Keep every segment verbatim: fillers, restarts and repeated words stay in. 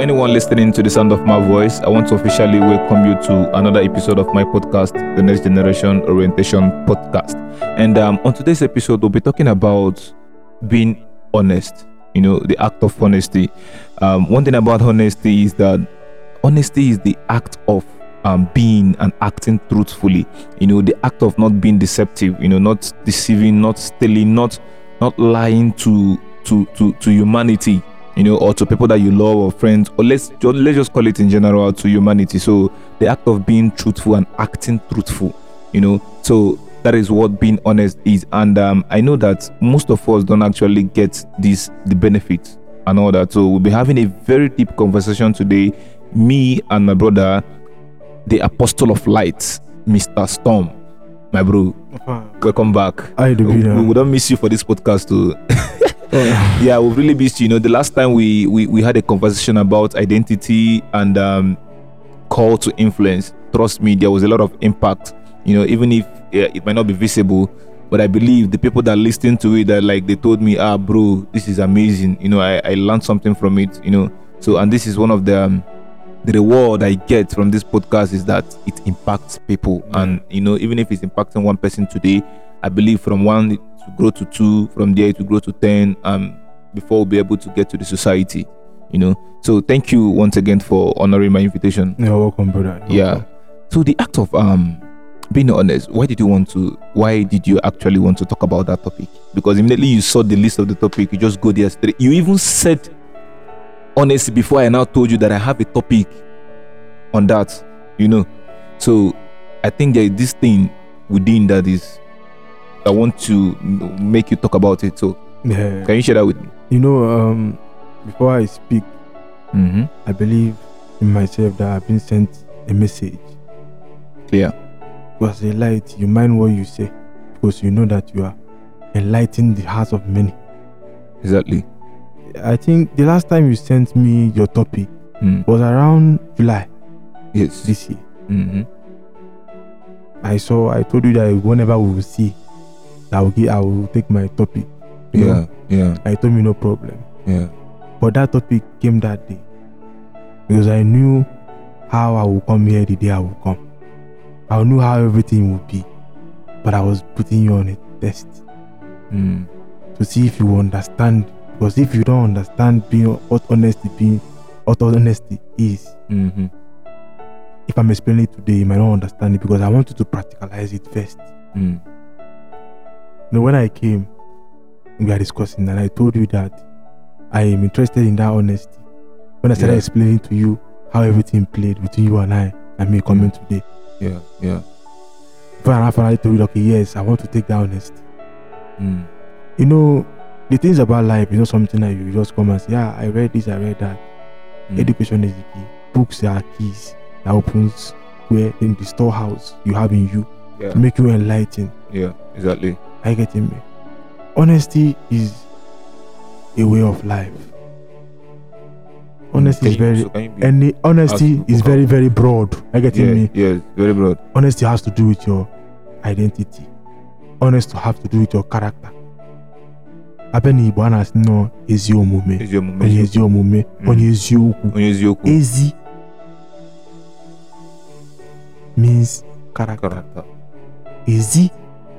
To anyone listening to the sound of my voice, I want to officially welcome you to another episode of my podcast, The Next Generation Orientation Podcast. And um, on today's episode, we'll be talking about being honest, you know, the act of honesty. Um, one thing about honesty is that honesty is the act of um, being and acting truthfully, you know, the act of not being deceptive, you know, not deceiving, not stealing, not not lying to to to, to humanity, you know, or to people that you love or friends, or let's just, let's just call it in general to humanity. So the act of being truthful and acting truthful, you know, so that is what being honest is. And um, I know that most of us don't actually get this, the benefits and all that. So we'll be having a very deep conversation today. Me and my brother, the Apostle of Light, Mister Storm. My bro, welcome back. I do. We, we don't miss you for this podcast too. Yeah, we've really missed you. You know, the last time we, we, we had a conversation about identity and um, call to influence. Trust me, there was a lot of impact. You know, even if uh, it might not be visible, but I believe the people that listen to it, that like they told me, ah, bro, this is amazing. You know, I, I learned something from it. You know, so and this is one of the um, the reward I get from this podcast is that it impacts people, mm-hmm. and you know, even if it's impacting one person today, I believe from one to grow to two, from there to grow to ten, um, before we'll be able to get to the society, you know. So thank you once again for honoring my invitation. You're welcome, brother. You're yeah. Welcome. So the act of um being honest, why did you want to? Why did you actually want to talk about that topic? Because immediately you saw the list of the topic, you just go there straight. You even said honestly before I now told you that I have a topic on that, you know. So I think there is this thing within that is. I want to make you talk about it. So, yeah. Can you share that with me? You know, um, before I speak, mm-hmm. I believe in myself that I've been sent a message. Clear. Because a light, you mind what you say, because you know that you are enlightening the hearts of many. Exactly. I think the last time you sent me your topic mm. was around July. Yes. This year. Mm-hmm. I saw. I told you that whenever we will see. I will, give, I will take my topic. You yeah, know? yeah. I told me no problem. Yeah. But that topic came that day. Because I knew how I will come here the day I will come. I knew how everything would be. But I was putting you on a test. Mm. To see if you understand. Because if you don't understand being what honesty being what honesty is, mm-hmm. if I'm explaining it today, you might not understand it because I want you to practicalize it first. Mm. You know, when I came, we were discussing, and I told you that I am interested in that honesty. When I started yeah. explaining to you how everything played between you and I, and me coming mm. today. Yeah, yeah. Before and after, I told you, okay, yes, I want to take that honesty. Mm. You know, the things about life is not something that you just come and say, yeah, I read this, I read that. Mm. Education is the key. Books are keys that opens where in the storehouse you have in you yeah. to make you enlightened. Yeah, exactly. I get in me. Honesty is a way of life. Honesty is very so and the honesty is very, very broad. I get yeah, in me. Yes, very broad. Honesty has to do with your identity. Honesty has to do with your character. Abenibanas no ezi omume. Ezi omume. Ezi omume. Ezi oku. Ezi oku. Ezi means character. character. Ezi.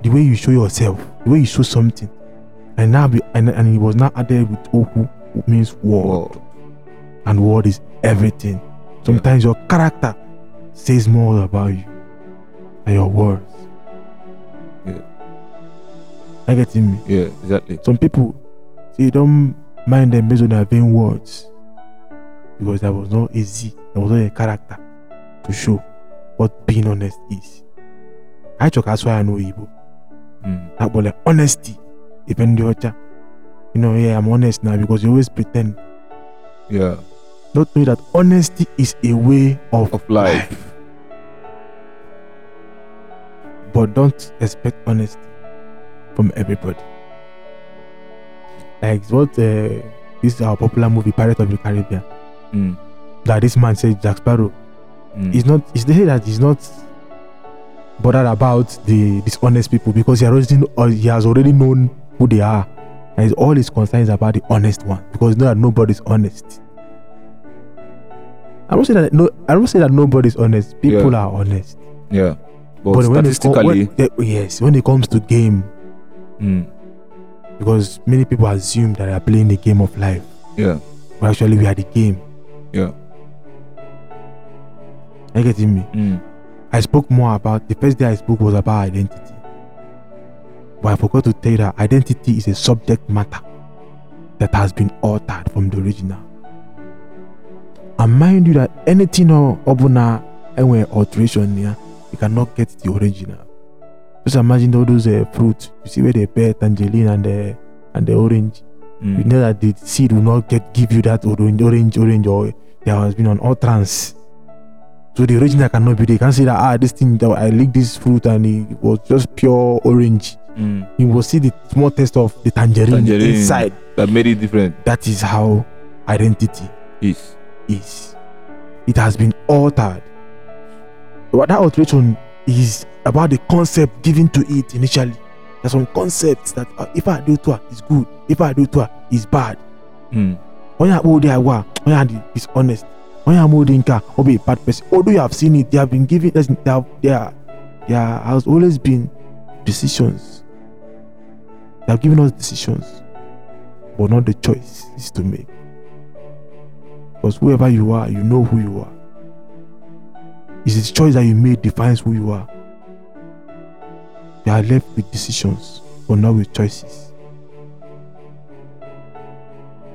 The way you show yourself, the way you show something, and now be, and, and it was now added with oku, means word, wow. and word is everything. Sometimes yeah. your character says more about you than your words. Yeah, I get in me. Yeah, exactly. Some people, they don't mind them based on their vain words because that was not easy. There was not a character to show what being honest is. I took that's why I know Igbo. Mm. That was like honesty. Even the other, you know, yeah, I'm honest now because you always pretend. Yeah. Not know that honesty is a way of, of life. life. But don't expect honesty from everybody. Like what uh, this our popular movie Pirates of the Caribbean. Mm. That this man said Jack Sparrow. Mm. It's not. It's the head that is not. Bothered about the dishonest people because he, already, he has already known who they are, and all his concern is about the honest one because know that nobody's honest. I don't say that no. I don't say that nobody's honest. People yeah. are honest. Yeah, but, but statistically, when it, when, yes, when it comes to game, mm. because many people assume that they are playing the game of life. Yeah, but actually we are the game. Yeah, are you getting me? Mm. I spoke more about the first day I spoke was about identity, but I forgot to tell you that identity is a subject matter that has been altered from the original. And mind you that anything or obuna anywhere alteration here, you cannot get the original. Just imagine all those uh, fruits. You see where they bear tangerine and the and the orange. Mm. You know that the seed will not get give you that orange, orange, orange, or there has been an utterance. So the original cannot be there. You can't say that ah this thing that I licked this fruit and it was just pure orange. Mm. You will see the small taste of the tangerine, tangerine inside that made it different. That is how identity is. Is it has been altered, but that alteration is about the concept given to it initially. There's some concepts that uh, if I do twa is good, if I do twa is bad. When you are old, when you are dishonest, when you are old, you will be a bad person. Although you have seen it, they have been given, there, there, there has always been decisions. They have given us decisions, but not the choice is to make. Because whoever you are, you know who you are. It's the choice that you made defines who you are. You are left with decisions, but not with choices.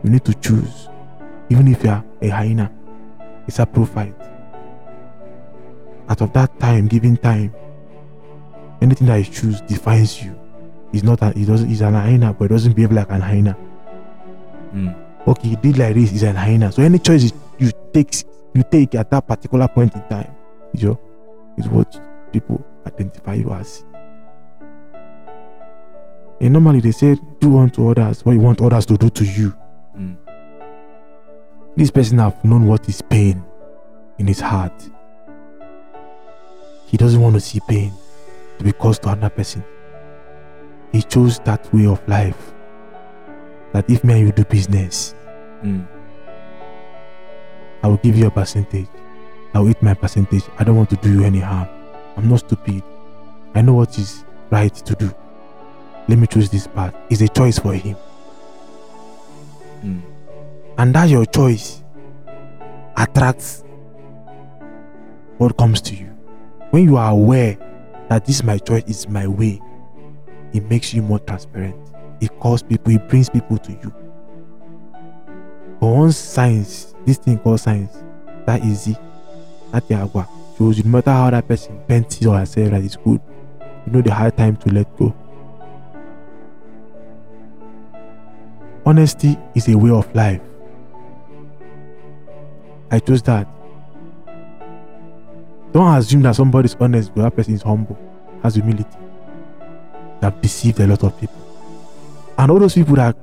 You need to choose, even if you are a hyena, a saprophyte. Out of that time, given time, anything that you choose defines you. It's not an, it doesn't, it's an hyena, but it doesn't behave like an hyena. Mm. Okay, he did like this, he's an hyena. So any choice you take you take at that particular point in time, you know, is what people identify you as. And normally they say, do unto others what you want others to do to you. Mm. This person have known what is pain in his heart. He doesn't want to see pain to be caused to another person. He chose that way of life. That if me and you do business, mm. I will give you a percentage. I will eat my percentage. I don't want to do you any harm. I'm not stupid. I know what is right to do. Let me choose this path. It's a choice for him. Mm. And that your choice attracts what comes to you. When you are aware that this is my choice, it's my way, it makes you more transparent. It calls people, it brings people to you. But once science, this thing called science, that easy, that the agua shows you, no matter how that person paints or herself that is good, you know the hard time to let go. Honesty is a way of life. I chose that. Don't assume that somebody is honest, but that person is humble, has humility. They have deceived a lot of people. And all those people that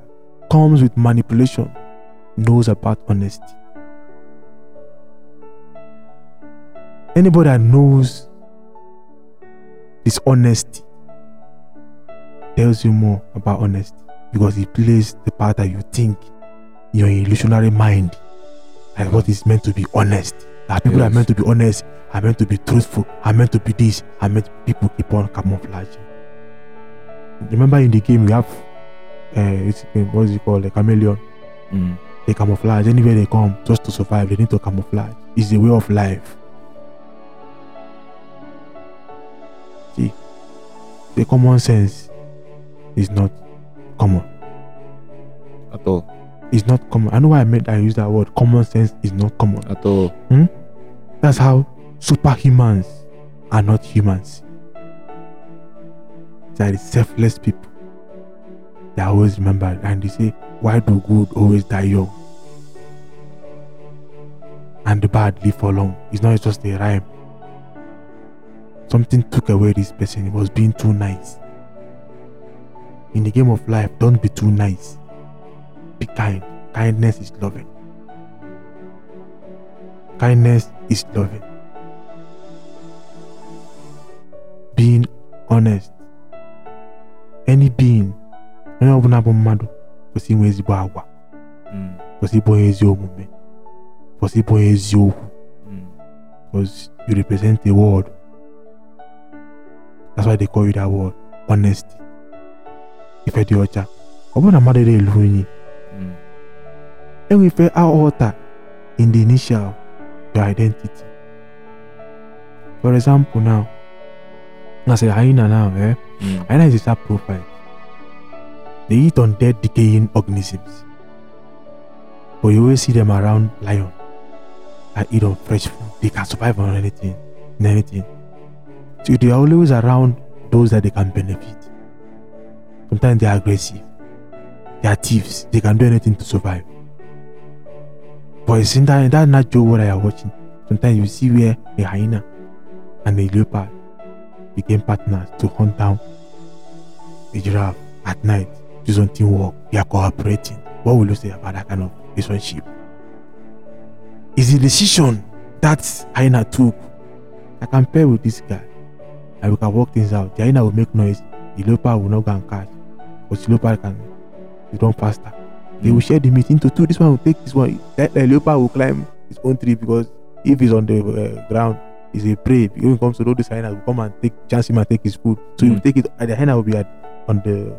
comes with manipulation knows about honesty. Anybody that knows dishonesty tells you more about honesty, because it plays the part that you think in your illusionary mind as what is meant to be honest. That people yes. are meant to be honest, are meant to be truthful, are meant to be this, are meant to be people keep on camouflaging. Remember in the game we have Uh, it's, what is it called? A chameleon. Mm. They camouflage anywhere they come just to survive. They need to camouflage. It's a way of life. See, the common sense is not common at all. It's not common. I know why I made I use that word. Common sense is not common at all. Hmm? That's how superhumans are not humans. They are the selfless people. They always remember, and they say, why do good always die young and the bad live for long? It's not just a rhyme. Something took away this person. It was being too nice. In the game of life, don't be too nice. Be kind. Kindness is loving. Kindness is loving. Being honest. Any being. Mm. because you represent the world. That's why they call you that word, honesty. If I do your job, I'm not mad at you. And we feel our altar in the initial, your identity. For example, now, I say hyena now, eh? Mm. Hyena is a sharp profile. They eat on dead, decaying organisms. But you always see them around lion. I eat on fresh food. They can survive on anything, on anything. So they are always around those that they can benefit. Sometimes they are aggressive. They are thieves. They can do anything to survive. But it's in that, that natural world I am watching. Sometimes you see where a hyena and a leopard became partners to hunt down a giraffe at night. Do something work. They are cooperating. What will you say about that kind of relationship? Is the decision that hyena took. I can pair with this guy and we can work things out. The hyena will make noise. The leopard will not go and catch. Because the leopard can run faster. They will share the meat into two. This one will take this one. The leopard will climb his own tree because if he's on the uh, ground, he's a prey. When it comes to all this hyena, will come and take chance him and take his food. So mm. he will take it. And the hyena will be at, on the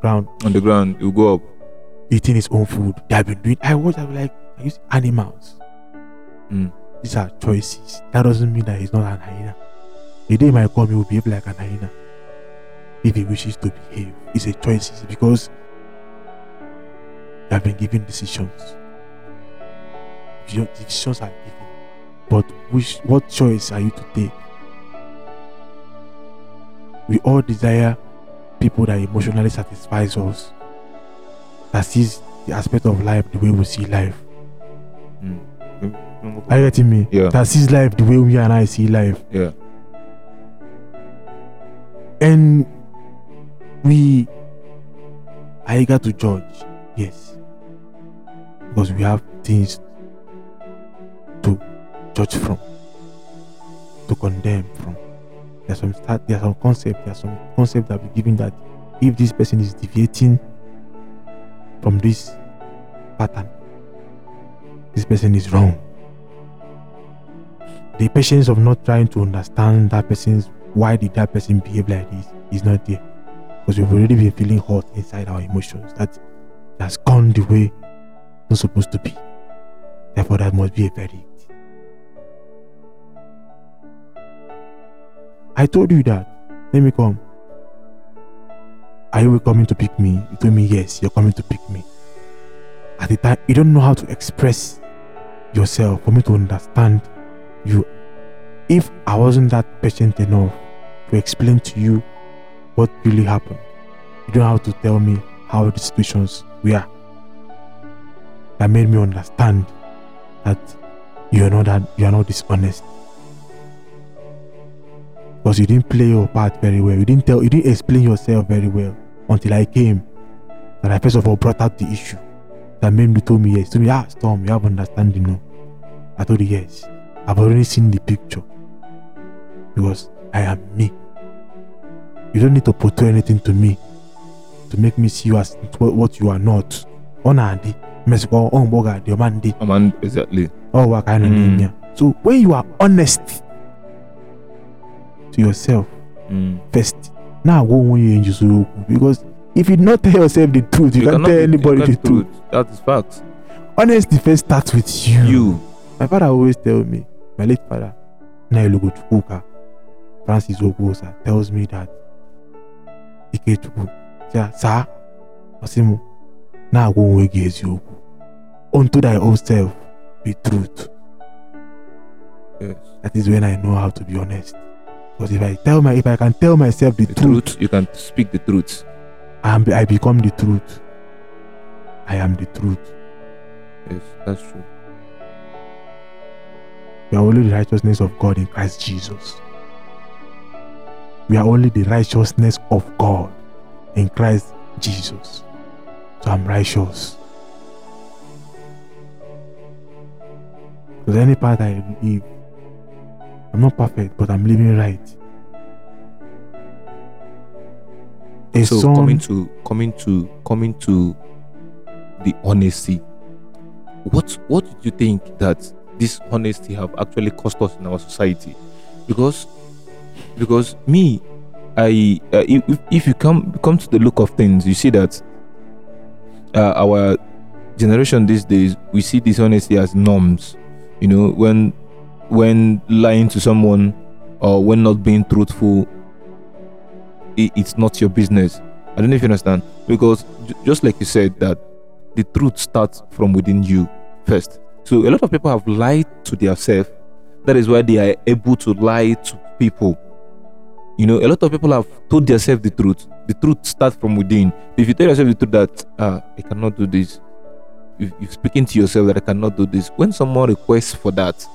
ground. On the ground, he will go up. Eating his own food. They have been doing. I was I was like, I use animals. Mm. These are choices. That doesn't mean that he's not an hyena. The day he might come, he will behave like an hyena. If he wishes to behave, it's a choice because they have been given decisions. Your decisions are given, but which what choice are you to take? We all desire people that emotionally satisfies us, that sees the aspect of life the way we see life. Mm. Are you getting me? Yeah. That sees life the way we and I see life. Yeah. And we are eager to judge, yes, because we have things to judge from, to condemn from. There are some start, there are some concepts, there are some concepts that we're given that if this person is deviating from this pattern, this person is wrong. The patience of not trying to understand that person's why did that person behave like this is not there, because we've already been feeling hot inside our emotions that that's gone the way it's supposed to be. Therefore, that must be a verdict. I told you that. Let me come. Are you coming to pick me? You told me yes. You're coming to pick me. At the time, you don't know how to express yourself for me to understand you. If I wasn't that patient enough to explain to you what really happened, you don't have to tell me how the situations were that made me understand that you are not that you are not dishonest, because you didn't play your part very well. You didn't tell. You didn't explain yourself very well until I came, and I first of all brought up the issue that made me told me yes. To me, ah, Storm, you have understanding now. I told you yes. I've already seen the picture. Because I am me. You don't need to portray anything to me to make me see you as what you are not. Onadi, Mexico, Onboga, the Amandi. Amand, exactly. Oh, what kind of name? So when you are honest to yourself, mm. first, now go when you enjoy you. Because if you not tell yourself the truth, you, you can't tell anybody the truth. That is fact. Honesty first starts with you. You. My father always tells me, my late father, Francis Ogosa, tells me that unto thy own self be truth. Yes. That is when I know how to be honest. Because if I tell my if I can tell myself the, the truth, truth, you can speak the truth. I am I become the truth. I am the truth. Yes, that's true. We are only the righteousness of God in Christ Jesus. We are only the righteousness of God in Christ Jesus. So I'm righteous. Because any part I live, I'm not perfect, but I'm living right. A so son, coming to coming to coming to the honesty. What what do you think that dishonesty have actually cost us in our society. Because, because me, I uh, if, if you come come to the look of things, you see that uh, our generation these days, we see dishonesty as norms. You know, when when lying to someone or when not being truthful, it, it's not your business. I don't know if you understand, because j- just like you said, that the truth starts from within you first. So a lot of people have lied to themselves. That is why they are able to lie to people. You know, a lot of people have told themselves the truth. The truth starts from within. If you tell yourself the truth that ah, I cannot do this, if you're speaking to yourself that I cannot do this, when someone requests for that,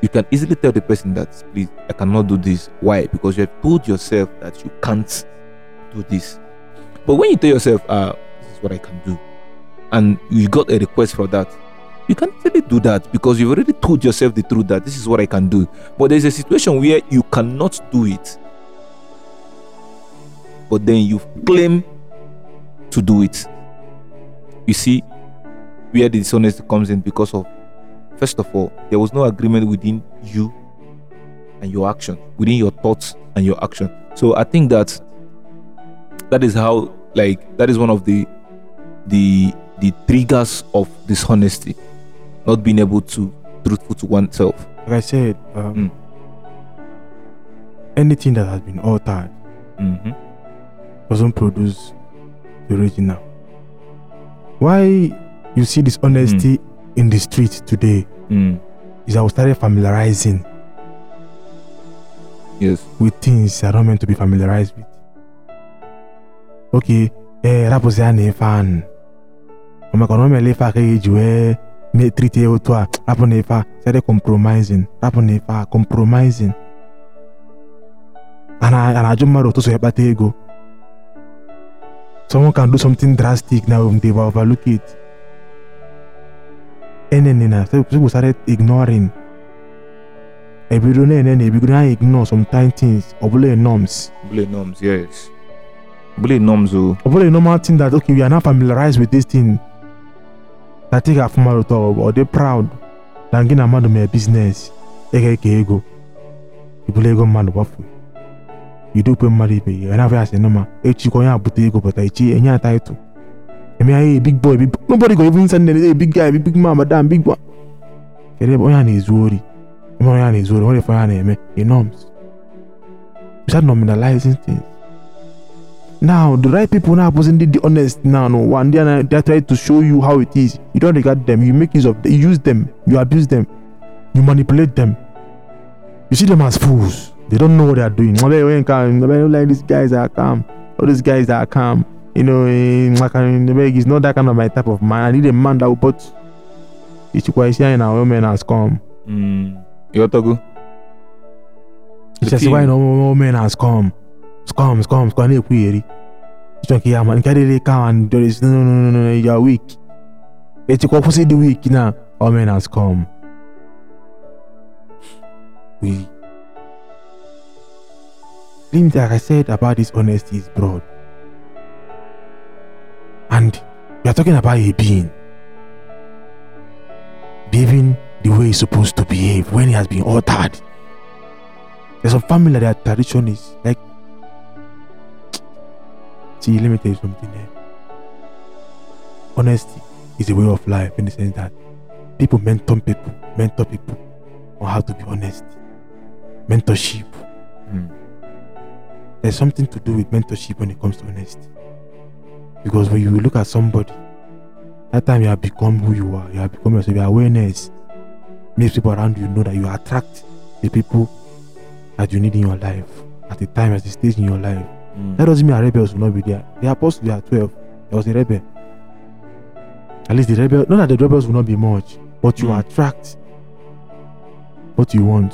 you can easily tell the person that, please, I cannot do this. Why? Because you have told yourself that you can't do this. But when you tell yourself, ah, this is what I can do, and you got a request for that, you can't really do that because you've already told yourself the truth that this is what I can do. But there's a situation where you cannot do it, but then you claim to do it. You see where the dishonesty comes in, because of, first of all, there was no agreement within you and your action, within your thoughts and your action. So I think that that is how, like, that is one of the the the triggers of dishonesty, not being able to truthful to oneself. Like I said, um, mm. anything that has been altered mm-hmm. doesn't produce the original. Why you see dishonesty mm. in the street today mm. is I started familiarizing yes. with things I don't meant to be familiarized with. Okay, eh, that was a fan. I'm started compromising, compromising. And I and I just made to say go. Someone can do something drastic now if they overlook it. And then people started ignoring. If you don't, and if you don't ignore some tiny things, oblige norms. Oblige norms, yes. Oblige norms, oh. Oblige normal thing that okay, we are not familiarized with this thing. That take half my or they proud. Langina man do my business. Eke eke ego. People ego man do wafu. You do pay money pay. And after I say no man, echi konya abute ego but echi enya title. Emi aye big boy, big nobody go even send any big guy, big man, madam, big boy. Kere boya ni zuri. Boya ni zuri. Only for any me norms. We start nominalizing things. Now, the right people now presented the honest now, no one. They, they try to show you how it is. You don't regard them. You make use of them. You use them. You abuse them. You manipulate them. You see them as fools. They don't know what they are doing. Like these guys are calm. All these guys are calm. You know, it's not that kind of my type of man. I need a man that will put the situation in our women as calm. You ought to go. It's just why no woman has come. Scum, scum, scum, no query. You man, carry and there is no, no, no, no, you are weak. Let you go for the weak now. All men has come. We. Limit, like I said, about this honesty is broad, and we are talking about a being behaving the way he's supposed to behave when he has been altered. There's some family that their tradition is like. See, let me tell you something there. Honesty is a way of life in the sense that people mentor people, mentor people on how to be honest. Mentorship. Mm. There's something to do with mentorship when it comes to honesty. Because when you look at somebody, that time you have become who you are, you have become yourself, your awareness makes people around you know that you attract the people that you need in your life, at the time, at the stage in your life. Mm. That doesn't mean our rebels will not be there. The apostles were twelve. There was a rebel. At least the rebel, not that the rebels will not be much, but mm. you attract what you want.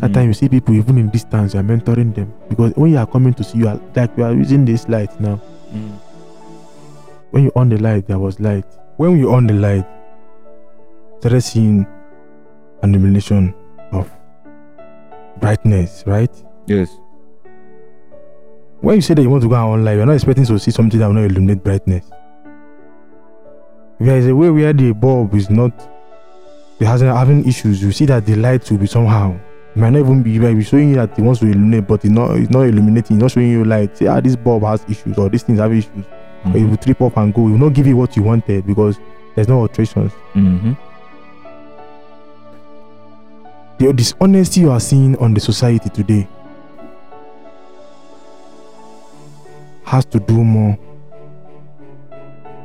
That mm. time you see people even in distance, you are mentoring them. Because when you are coming to see you are like we are using this light now. Mm. When you on the light, there was light. When you on the light, there is seeing an illumination of brightness, right? Yes. When you say that you want to go online, you're not expecting to see something that will not illuminate brightness. There is a way where the bulb is not because they're having issues. You see that the light will be somehow, it might not even be, it might be showing you that it wants to illuminate, but it's not, it's not illuminating, it's not showing you light. Say, ah, this bulb has issues, or these things have issues. Mm-hmm. Or it will trip up and go, it will not give you what you wanted because there's no alterations. Mm-hmm. The dishonesty you are seeing on the society today has to do more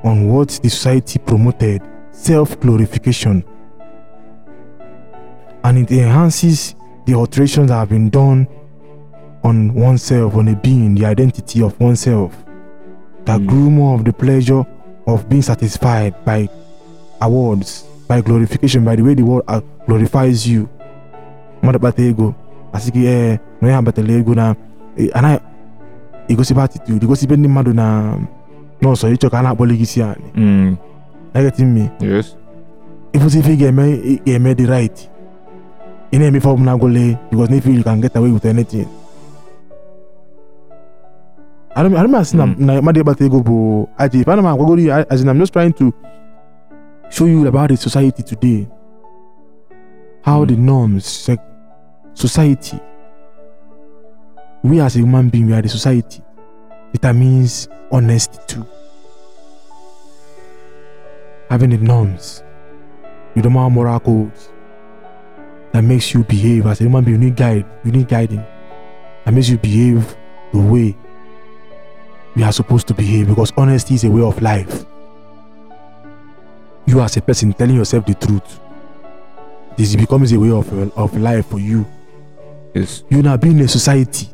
on what the society promoted, self-glorification, and it enhances the alterations that have been done on oneself, on a being, the identity of oneself, that mm. grew more of the pleasure of being satisfied by awards, by glorification, by the way the world glorifies you. And I it goes about it, it goes about the Madonna. No, so you talk about polygamy. I get me. Yes. If you think you made the right, in any form now go lay because if you can get away with anything. I don't. I don't mean I'm not able to go. I just. I don't mean I'm just trying to show you about the society today. How mm. the norms, like society. We as a human being, we are the society. Determines honesty too. Having the norms, you don't have moral codes that makes you behave as a human being. You need guide, you need guiding that makes you behave the way we are supposed to behave, because honesty is a way of life. You as a person telling yourself the truth, this becomes a way of, of life for you. Yes. You now being in a society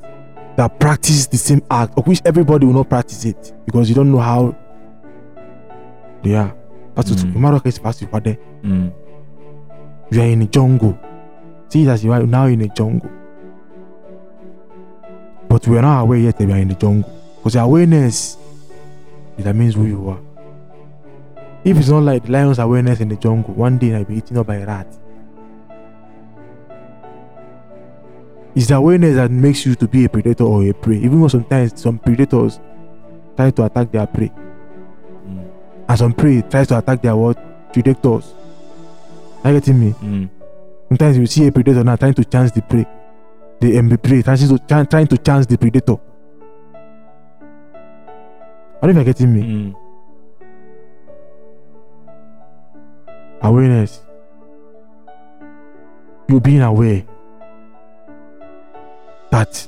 that practice the same act, of which everybody will not practice it because you don't know how they are. Mm. You are in a jungle. See that you are now in a jungle, but we are not aware yet that we are in the jungle, because the awareness determines who you are. If it's not like the lion's awareness in the jungle, one day I'll be eaten up by a rat. It's the awareness that makes you to be a predator or a prey. Even though sometimes some predators try to attack their prey, mm. and some prey tries to attack their what predators. Are you getting me? Mm. Sometimes you see a predator now trying to chance the prey, the um, prey trying to ch- trying to chance the predator. I don't know if you're getting me. Mm. Awareness. You being aware that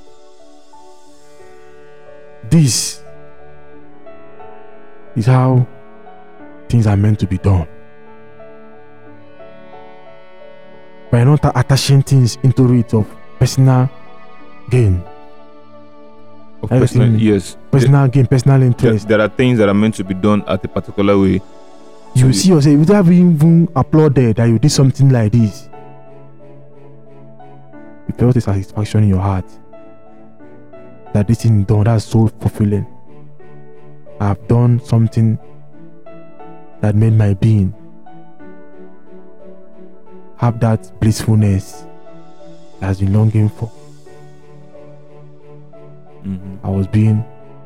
this is how things are meant to be done. By not attaching things into it of personal gain. Of personal, yes. Personal there, gain, personal interest. There, there are things that are meant to be done at a particular way. You so see yourself, you don't even applauded that you did something like this. You felt a satisfaction in your heart that this thing done, that's so fulfilling. I've done something that made my being have that blissfulness that has been longing for. Mm-hmm. I was being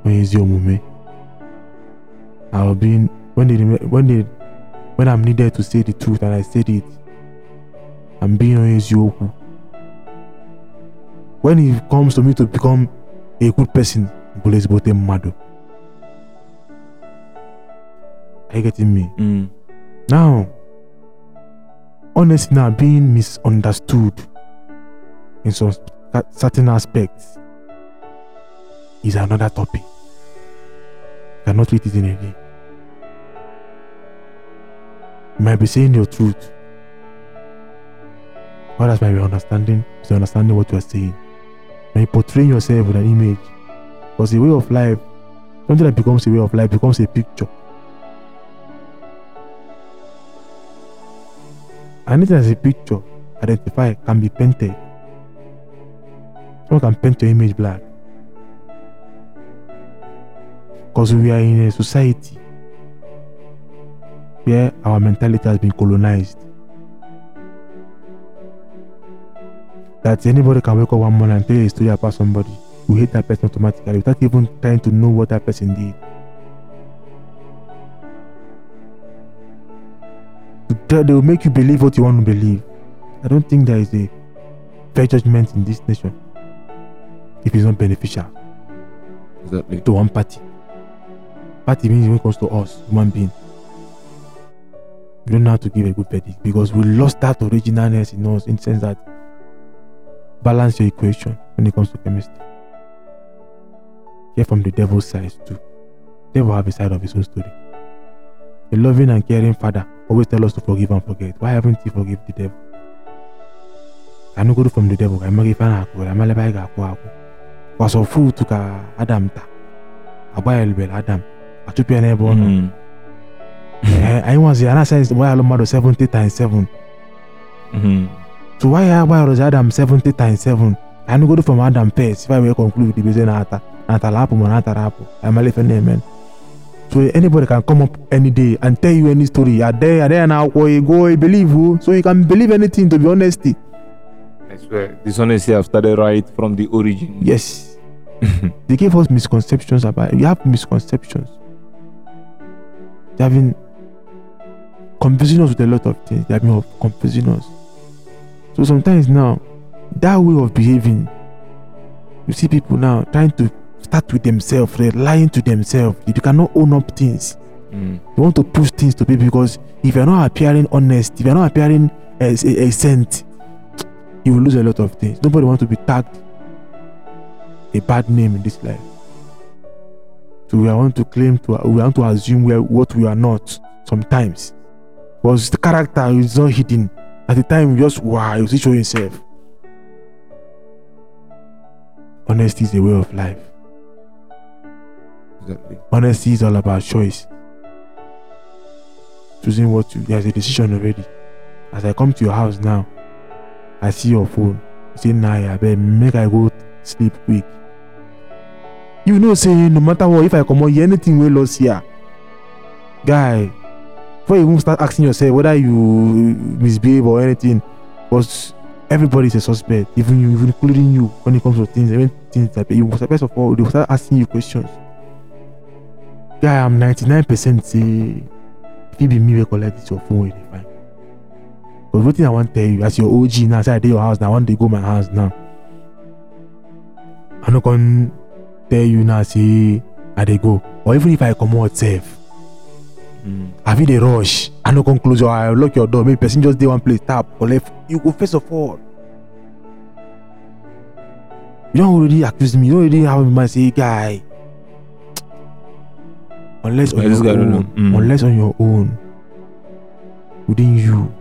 when is your moment. I was being when they when they when I'm needed to say the truth and I said it. I'm being when is your moment. When it comes to me to become a good person, police both a mad. Are you getting me? Mm. Now, honestly, now being misunderstood in some certain aspects is another topic. You cannot treat it in a day. You might be saying your truth, others might be understanding, misunderstanding what you are saying. When you portray yourself with an image, because a way of life, something that becomes a way of life becomes a picture. Anything as a picture, identified, can be painted. Someone can paint your image black. Because we are in a society where our mentality has been colonized. That anybody can wake up one morning and tell you a story about somebody, you hate that person automatically without even trying to know what that person did. To They will make you believe what you want to believe. I don't think there is a fair judgment in this nation if it's not beneficial. Exactly. To one party. Party means when it comes to us, human being. We don't know how to give a good verdict because we lost that originalness in us, in the sense that balance your equation when it comes to chemistry. Hear from the devil's side too. Devil have a side of his own story. A loving and caring father always tells us to forgive and forget. Why haven't he forgiven the devil? I no go from the devil. I'm not gonna go. I'm not gonna go. Because of fool took Adam ta. Abba elbel Adam. I took your neighbor. I was the answer why I love seventy times seven. So why I was Adam seventy times seven? I no go from Adam first. If I will conclude the business after. So anybody can come up any day and tell you any story. Are there, are there now? Or you go, you believe who? So you can believe anything, to be honest. I swear, dishonesty have started right from the origin. Yes. They gave us misconceptions about it. We have misconceptions. They have been confusing us with a lot of things. They have been confusing us. So sometimes now, that way of behaving, you see people now trying to start with themselves, lying to themselves. You cannot own up things. Mm. You want to push things to people because if you're not appearing honest, if you're not appearing as a, a saint, you will lose a lot of things. Nobody wants to be tagged a bad name in this life. So we want to claim to, we want to assume we are what we are not sometimes. Because the character is not hidden. At the time, you just wow, you see show yourself. Honesty is a way of life. Exactly. Honesty is all about choice. Choosing what you... There's a decision already. As I come to your house now, I see your phone. You say, nah, I better make I go sleep quick. You know, say, no matter what, if I come on, anything will lose here. Guy, before you even start asking yourself whether you misbehave or anything, because everybody is a suspect, even you, even including you, when it comes to things, even things like you, first of all, they will start asking you questions. Guy, I'm ninety-nine percent say, if it be me, we collect this, your phone, will be fine. But one thing I want to tell you, as your O G now, say I did your house now, I want to go my house now. I'm not going to tell you now, say, I did go. Or even if I come out safe, mm. I feel the rush. I'm not going to close your eye, lock your door, maybe person just did one place, tap, or left. You go first of all. You don't already accuse me, you don't already have my say, guy. Unless on, your own, mm. unless on your own, within you,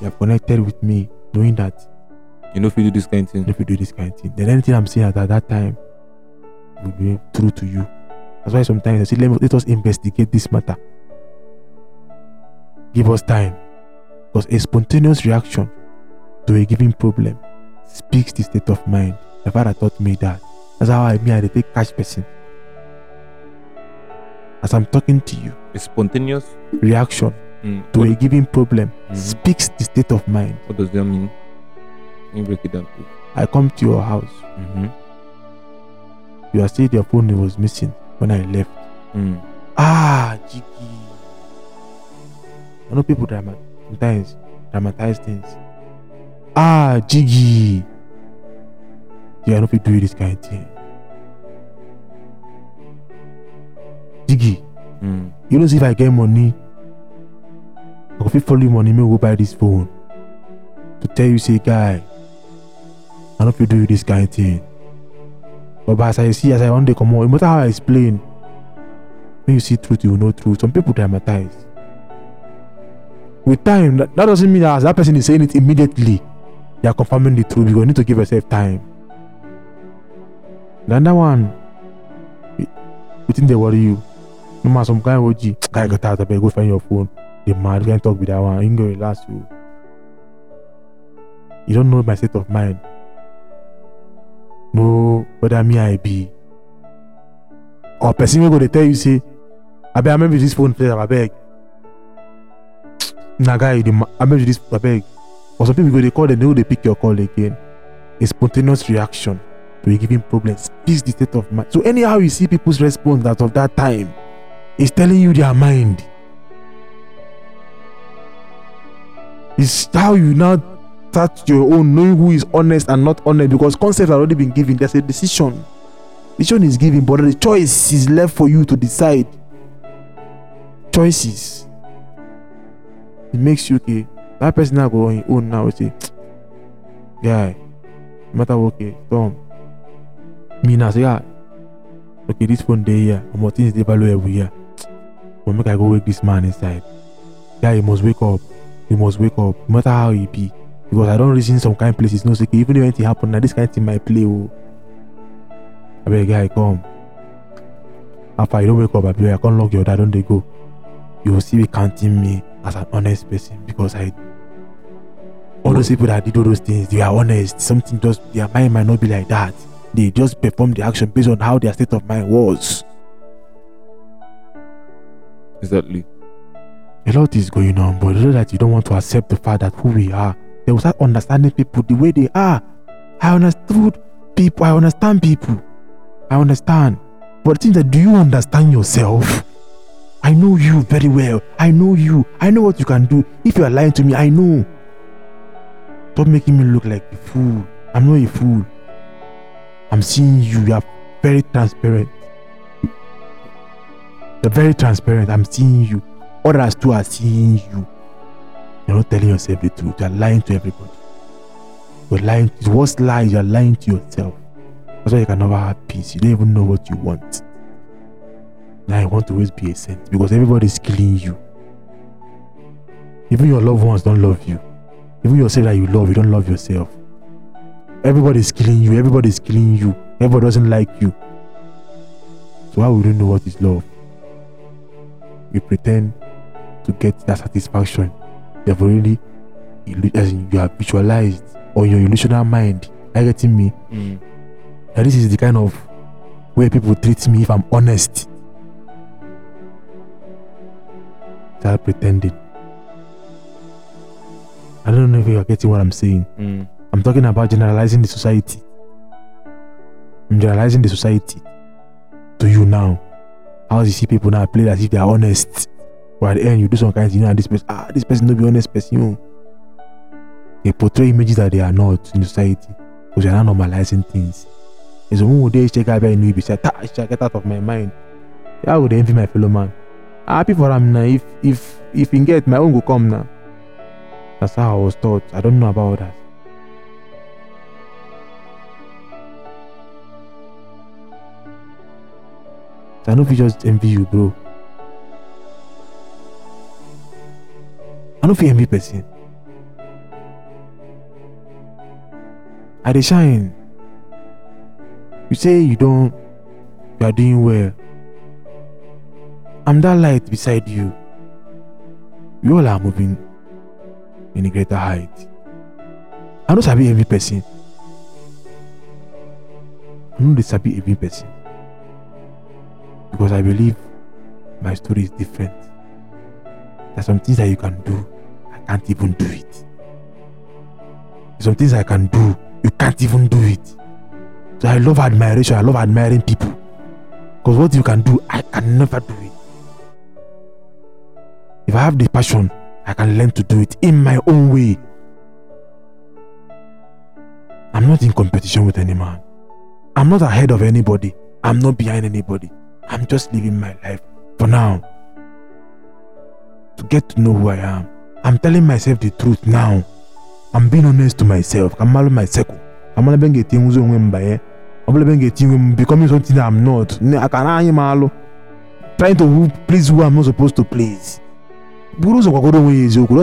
you have connected with me, knowing that you know if you do this kind of thing, if you do this kind of thing, then anything I'm saying at, at that time will be true to you. That's why sometimes I say, let, me, let us investigate this matter. Give us time, because a spontaneous reaction to a given problem speaks the state of mind. My father taught me that. That's how I mean I take cash person. As I'm talking to you, a spontaneous reaction mm. to what? A given problem mm-hmm. speaks the state of mind. What does that mean? Can you break it down, please? I come to your house. Mm-hmm. You are saying your phone was missing when I left. Mm. Ah, Jiggy. I know people dramatize, sometimes dramatize things. Ah, Jiggy. Yeah, I know people do this kind of thing. Jiggy, mm. you know, if I get money, I could follow you money, me go buy this phone. To tell you, say, guy, I know people do this kind of thing. But, but as I see, as I want to come on, no matter how I explain, when you see truth, you know truth. Some people dramatize. With time, that, that doesn't mean that as that person is saying it immediately, they are confirming the truth, because you need to give yourself time. The other one, you think they worry you. No matter some guy O G, guy got out, I better go find your phone. They mad, can't talk with that one. You go relax you. You don't know my state of mind. No, whether me I be. Or person will go to tell you, say, I better remember this phone, please, I beg. Nah, guy, I remember this, I beg. Or some people go they call, they know they pick your call again. A spontaneous reaction to a given problem speaks the state of mind. So anyhow you see people's response that of that time is telling you their mind. It's how you now start your own knowing who is honest and not honest, because concepts have already been given. There's a decision. Decision is given, but the choice is left for you to decide. Choices. It makes you okay. That person now go on his own now. Say, yeah, no matter what, okay, Tom. Me now say, yeah, okay, this phone day here, and what things they value every year. But make I go wake this man inside. Yeah, he must wake up. He must wake up, no matter how he be. Because I don't reason some kind of places. No, say, okay, even if it happen, now this kind of thing might play. Oh, I beg, guy, come. After you don't wake up, I beg, I can't lock your door. Don't they go? You will see me counting me as an honest person, because I all those people that did all those things, they are honest. Something just their mind might not be like that. They just perform the action based on how their state of mind was. Exactly. A lot is going on, but the that you don't want to accept the fact that who we are, they will start understanding people the way they are. I understood people, I understand people. I understand. But the thing that, do you understand yourself? I know you very well. I know you. I know what you can do. If you are lying to me, I know. Stop making me look like a fool. I'm not a fool. I'm seeing you. You are very transparent. You're very transparent. I'm seeing you. Others too are seeing you. You're not telling yourself the truth. You're lying to everybody. You're lying. It's worst lie. You're lying to yourself. That's why you can never have peace. You don't even know what you want. I want to always be a saint, because everybody's killing you. Even your loved ones don't love you. Even yourself that you love, you don't love yourself. Everybody's killing you. Everybody's killing you. Everybody doesn't like you. So how would you know what is love? You pretend to get that satisfaction. You have already, as in you have visualized on your illusional mind. Are you getting me? Mm. Now this is the kind of way people treat me if I'm honest. Start pretending. I don't know if you are getting what I'm saying. Mm. I'm talking about generalizing the society. I'm generalizing the society to you now. How you see people now play as if they are honest, but at the end you do some kind of thing, you know, and this person, ah, this person not be honest person. You know. They portray images that they are not in society, because they are not normalizing things. There's a woman who they check out and you be say, "Ta, get out of my mind." How would they envy my fellow man? Happy for him now. If if if he get, my own will come now. That's how I was taught. I don't know about that. So I know if you just envy you, bro. I know if you envy person. I dey shine. You say you don't. You are doing well. I'm that light beside you. We all are moving in a greater height. I don't sabi every person. I know they sabi every person. Because I believe my story is different. There's some things that you can do, I can't even do it. There's some things I can do, you can't even do it. So I love admiration, I love admiring people. Because what you can do, I can never do it. If I have the passion, I can learn to do it in my own way. I'm not in competition with any man. I'm not ahead of anybody. I'm not behind anybody. I'm just living my life for now. To get to know who I am. I'm telling myself the truth now. I'm being honest to myself. I'm not my circle. I'm not being a thing who's going by. I'm not being a thing becoming something that I'm not. I can't. Trying to please who I'm not supposed to please. Don't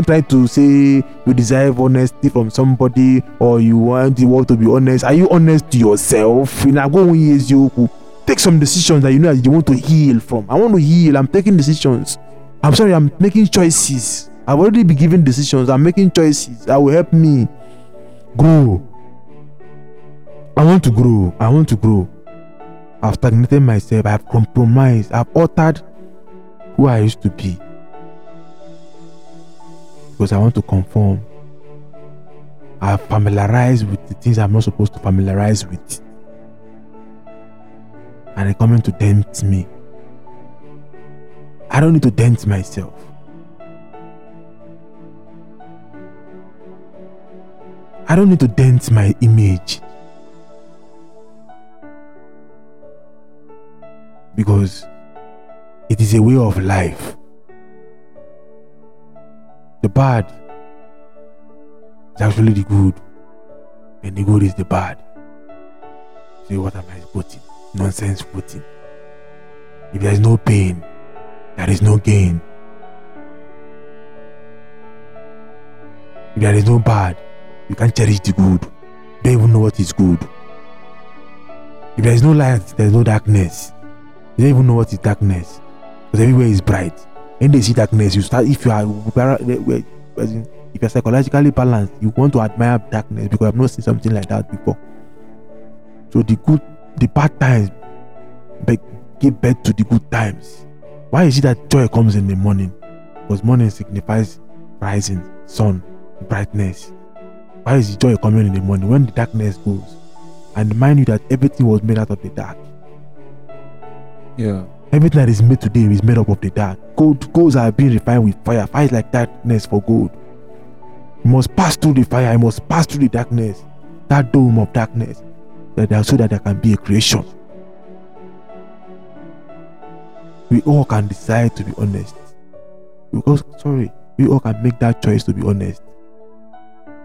try to say you deserve honesty from somebody or you want the world to be honest. Are you honest to yourself? Take some decisions that you know you want to heal from. I want to heal. I'm taking decisions. I'm sorry, I'm making choices. I've already been given decisions. I'm making choices that will help me grow. I want to grow. I want to grow. I've stagnated myself. I've compromised. I've altered who I used to be. Because I want to conform. I've familiarized with the things I'm not supposed to familiarize with. And they're coming to tempt me. I don't need to tempt myself. I don't need to dent my image. Because it is a way of life. The bad is actually the good, and the good is the bad. So what am I quoting? Nonsense quoting. If there is no pain, there is no gain. If there is no bad, you can't cherish the good. You don't even know what is good. If there is no light, there is no darkness. You don't even know what is darkness, because everywhere is bright. When they see darkness, you start. If you are, if you are psychologically balanced, you want to admire darkness because I've not seen something like that before. So the good, the bad times, give birth to the good times. Why is it that joy comes in the morning? Because morning signifies rising, sun, brightness. Why is the joy coming in the morning when the darkness goes? And mind you that everything was made out of the dark. Yeah. Everything that is made today is made up of the dark. Gold, golds are being refined with fire. Fire is like darkness for gold. You must pass through the fire. You must pass through the darkness. That dome of darkness. That so that there can be a creation. We all can decide to be honest. Because, sorry, we all can make that choice to be honest.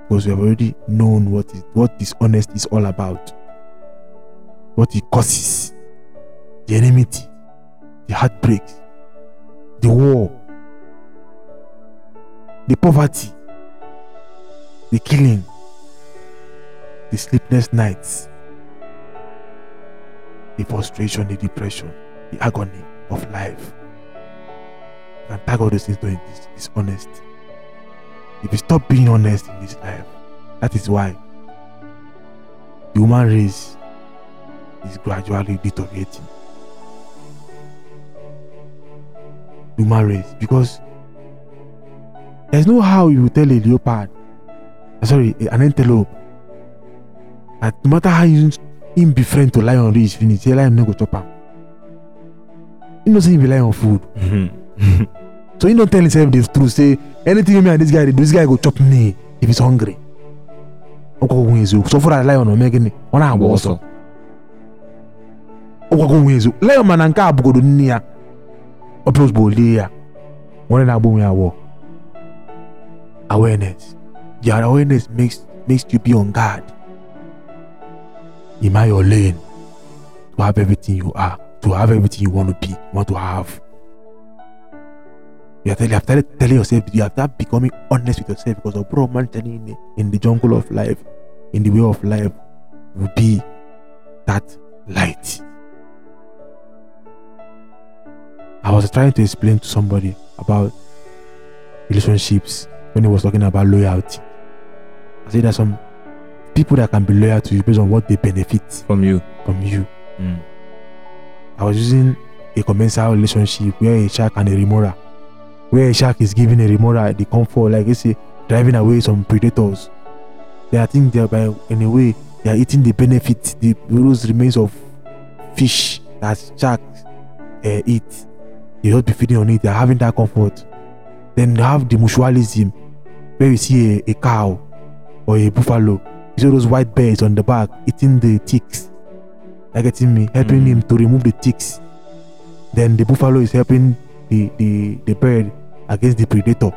Because we have already known what is what dishonest is all about. What it causes. The enmity. The heartbreaks, the war, the poverty, the killing, the sleepless nights, the frustration, the depression, the agony of life. You can tag all those things to dishonesty. If you stop being honest in this life, that is why the human race is gradually deteriorating. Human race, because there's no how you will tell a leopard, sorry, an antelope, that no matter how you him befriend to lion reach finish, the lion no go chop him. He no say him be lion food, mm-hmm. So he don't tell himself the truth. Say anything me and this guy do, this guy go chop me if he's hungry. So for a lion, no make any one hour also. Lion man and car go do niya. Approach boldly. One and we are awareness. Your awareness makes makes you be on guard. In my your lane, to have everything you are, to have everything you want to be, want to have. You have to tell, tell yourself. You have to becoming honest with yourself, because a bro man telling in, in the jungle of life, in the way of life, will be that light. I was trying to explain to somebody about relationships when he was talking about loyalty. I said there's some people that can be loyal to you based on what they benefit from you. From you. Mm. I was using a commensal relationship where a shark and a remora, where a shark is giving a remora the comfort, like you say, driving away some predators. They are thinking thereby, in a way, they are eating the benefit, the those remains of fish that sharks uh, eat. They don't be feeding on it, they're having that comfort. Then you have the mutualism, where you see a, a cow or a buffalo, you see those white bears on the back eating the ticks, like getting me, helping mm-hmm. him to remove the ticks. Then the buffalo is helping the, the, the bird against the predator,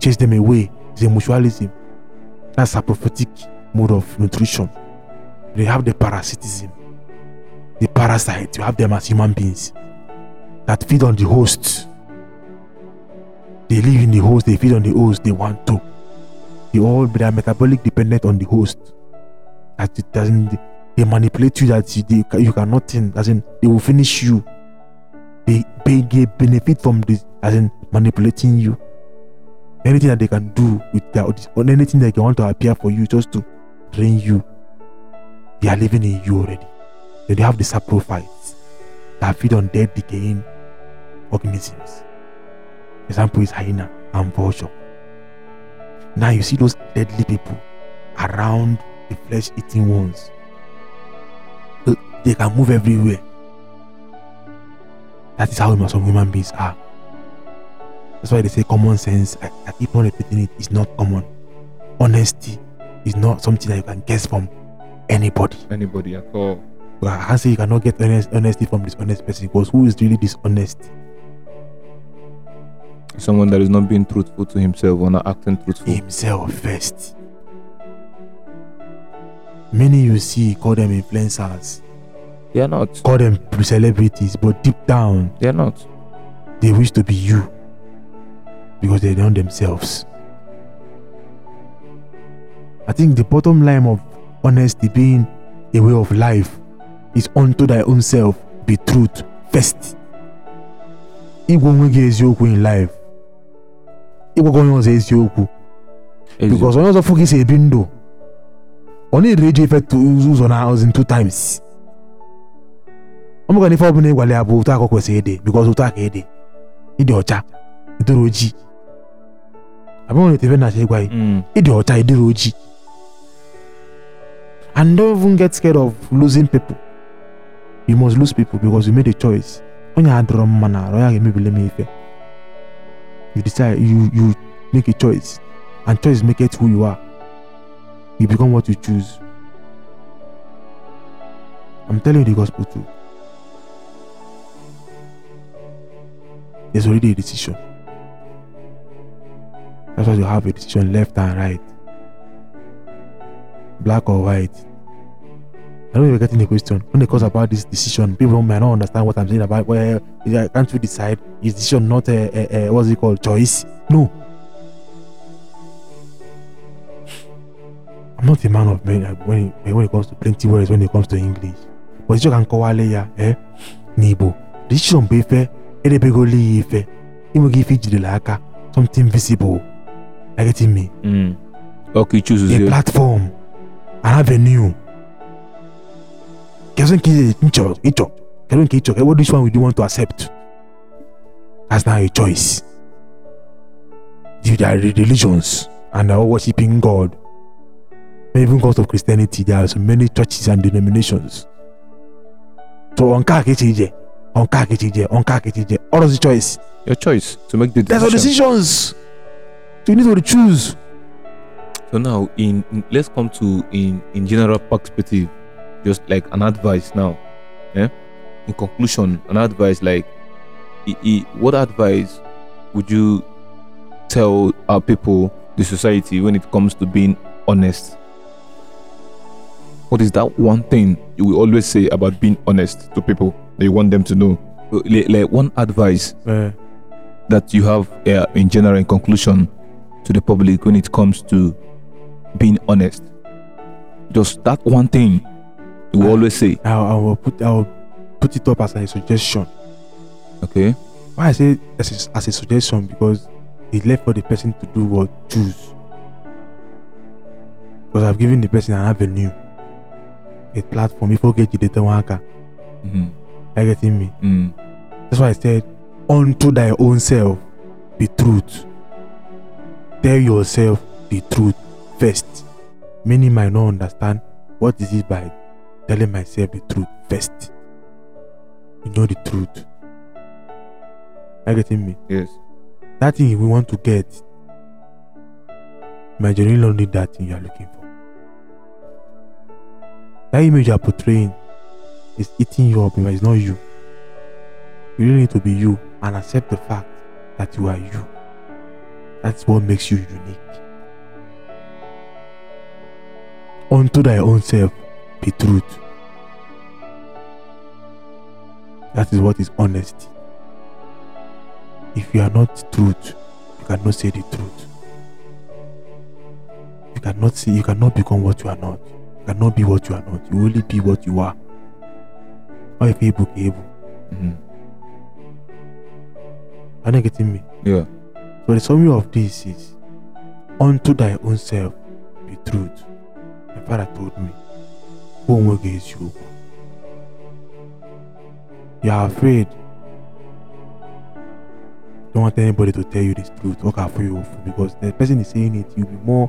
chase them away. It's a mutualism. That's a prophetic mode of nutrition. They have the parasitism, the parasite, you have them as human beings. That feed on the host. They live in the host, they feed on the host, they want to. They all they are metabolic dependent on the host. That it doesn't they manipulate you that you, they, you cannot in as in they will finish you. They, they benefit from this as in manipulating you. Anything that they can do with their or anything they can want to appear for you just to drain you. They are living in you already. Then they have the saprophytes that feed on dead decaying organisms. Example is hyena and vulture. Now you see those deadly people around the flesh-eating ones. They can move everywhere. That is how some human beings are. That's why they say common sense. I, I keep on repeating it. It's not common. Honesty is not something that you can guess from anybody. Anybody at all. So I can't say you cannot get honest, honesty from dishonest person, because who is really dishonest? Someone that is not being truthful to himself or not acting truthful. Himself first. Many you see call them influencers. They are not. Call them celebrities, but deep down, they are not. They wish to be you because they don't themselves. I think the bottom line of honesty being a way of life is unto thy own self be truth first. If one gets yoku in life, if one goes is yoku, because one also focus a bindo. Only rage effect to use on our housing two times. I'm going to fall in while I will talk because Utah Ede, Idiocha, Idroji. I want to even say why Idiota Idroji. And don't even get scared of losing people. You must lose people because you made a choice. When you had drum manner, you decide you, you make a choice, and choice make it who you are. You become what you choose. I'm telling you the gospel too. There's already a decision. That's why you have a decision left and right, black or white. I don't even get any question. When they cause about this decision, people may not understand what I'm saying about. Well, can't you decide? Is decision not a, a, a what's it called, choice? No. I'm not a man of many when it, when it comes to plenty words, when it comes to English. But it's just an kowaleya, eh? Nibo. Decision be fair, it be go live fair. It will give each the laka something visible. Are you getting me? Mm. Okay, choose a platform, an avenue. Kazun kids, incho, incho. Kazun kids, incho. What this one would you want to accept? That's now a choice. There are religions and they are all worshiping God. Even because of Christianity, there are so many churches and denominations. So on kakitije, on kakitije, on kakitije. What is the choice? Your choice to make the decision. There's decisions. You need to choose. So now, in, in let's come to in in general perspective, just like an advice now. Yeah. In conclusion, an advice like, I, I, what advice would you tell our people, the society, when it comes to being honest? What is that one thing you will always say about being honest to people that you want them to know? Like, like one advice uh, that you have uh, in general, in conclusion, to the public when it comes to being honest. Just that one thing you will I, always say. I, I will put I will put it up as a suggestion. Okay. Why I say as a, as a suggestion, because it's left for the person to do or choose. Because I've given the person an avenue. A platform, if you get you the Tawaka. Are you getting me? Mm. That's why I said, unto thy own self be truth. Tell yourself the truth first. Many might not understand what is it by telling myself the truth first. You know the truth. Are you getting me? Yes. That thing we want to get, my journey will need that thing you are looking for. That image you are portraying is eating you up, but it's not you. You really need to be you and accept the fact that you are you. That's what makes you unique. Unto thy own self be truth. That is what is honesty. If you are not truth, you cannot say the truth. You cannot say, you cannot become what you are not. You cannot be what you are not. You only be what you are. Or if able, able. Mm-hmm. Are you getting me? Yeah. So the summary of this is, unto thy own self be truth. My father told me, who will get you? You are afraid. Don't want anybody to tell you this truth. Walk afraid of you, because the person is saying it. You'll be more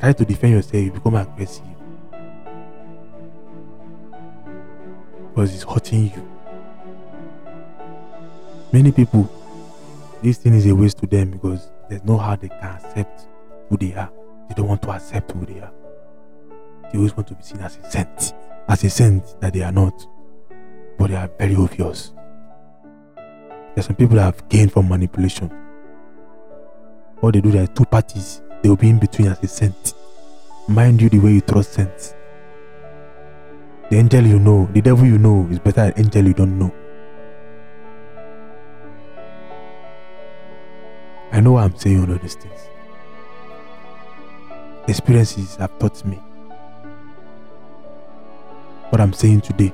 try to defend yourself. You become aggressive. Because it's hurting you. Many people, this thing is a waste to them because there's no how they can accept who they are. They don't want to accept who they are. They always want to be seen as a saint. As a saint that they are not. But they are very obvious. There are some people that have gained from manipulation. All they do, there are two parties. They will be in between as a saint. Mind you, the way you trust saints. The angel you know, the devil you know, is better than an angel you don't know. I know what I'm saying on all these things. Experiences have taught me. What I'm saying today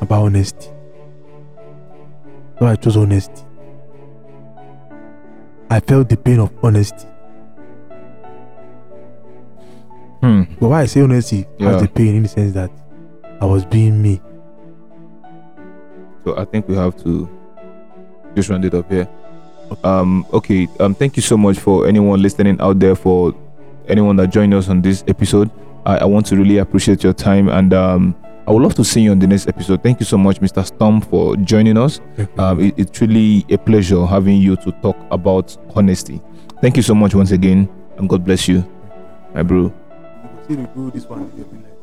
about honesty. So I chose honesty. I felt the pain of honesty. Hmm. But why I say honesty yeah. as the pain in the sense that I was being me. So I think we have to just round it up here. Okay. Um, okay. Um, thank you so much for anyone listening out there, for anyone that joined us on this episode. I, I want to really appreciate your time, and um, I would love to see you on the next episode. Thank you so much, Mister Storm, for joining us. Mm-hmm. Um, it, it's really a pleasure having you to talk about honesty. Thank you so much once again, and God bless you, my bro. You can see we do this one.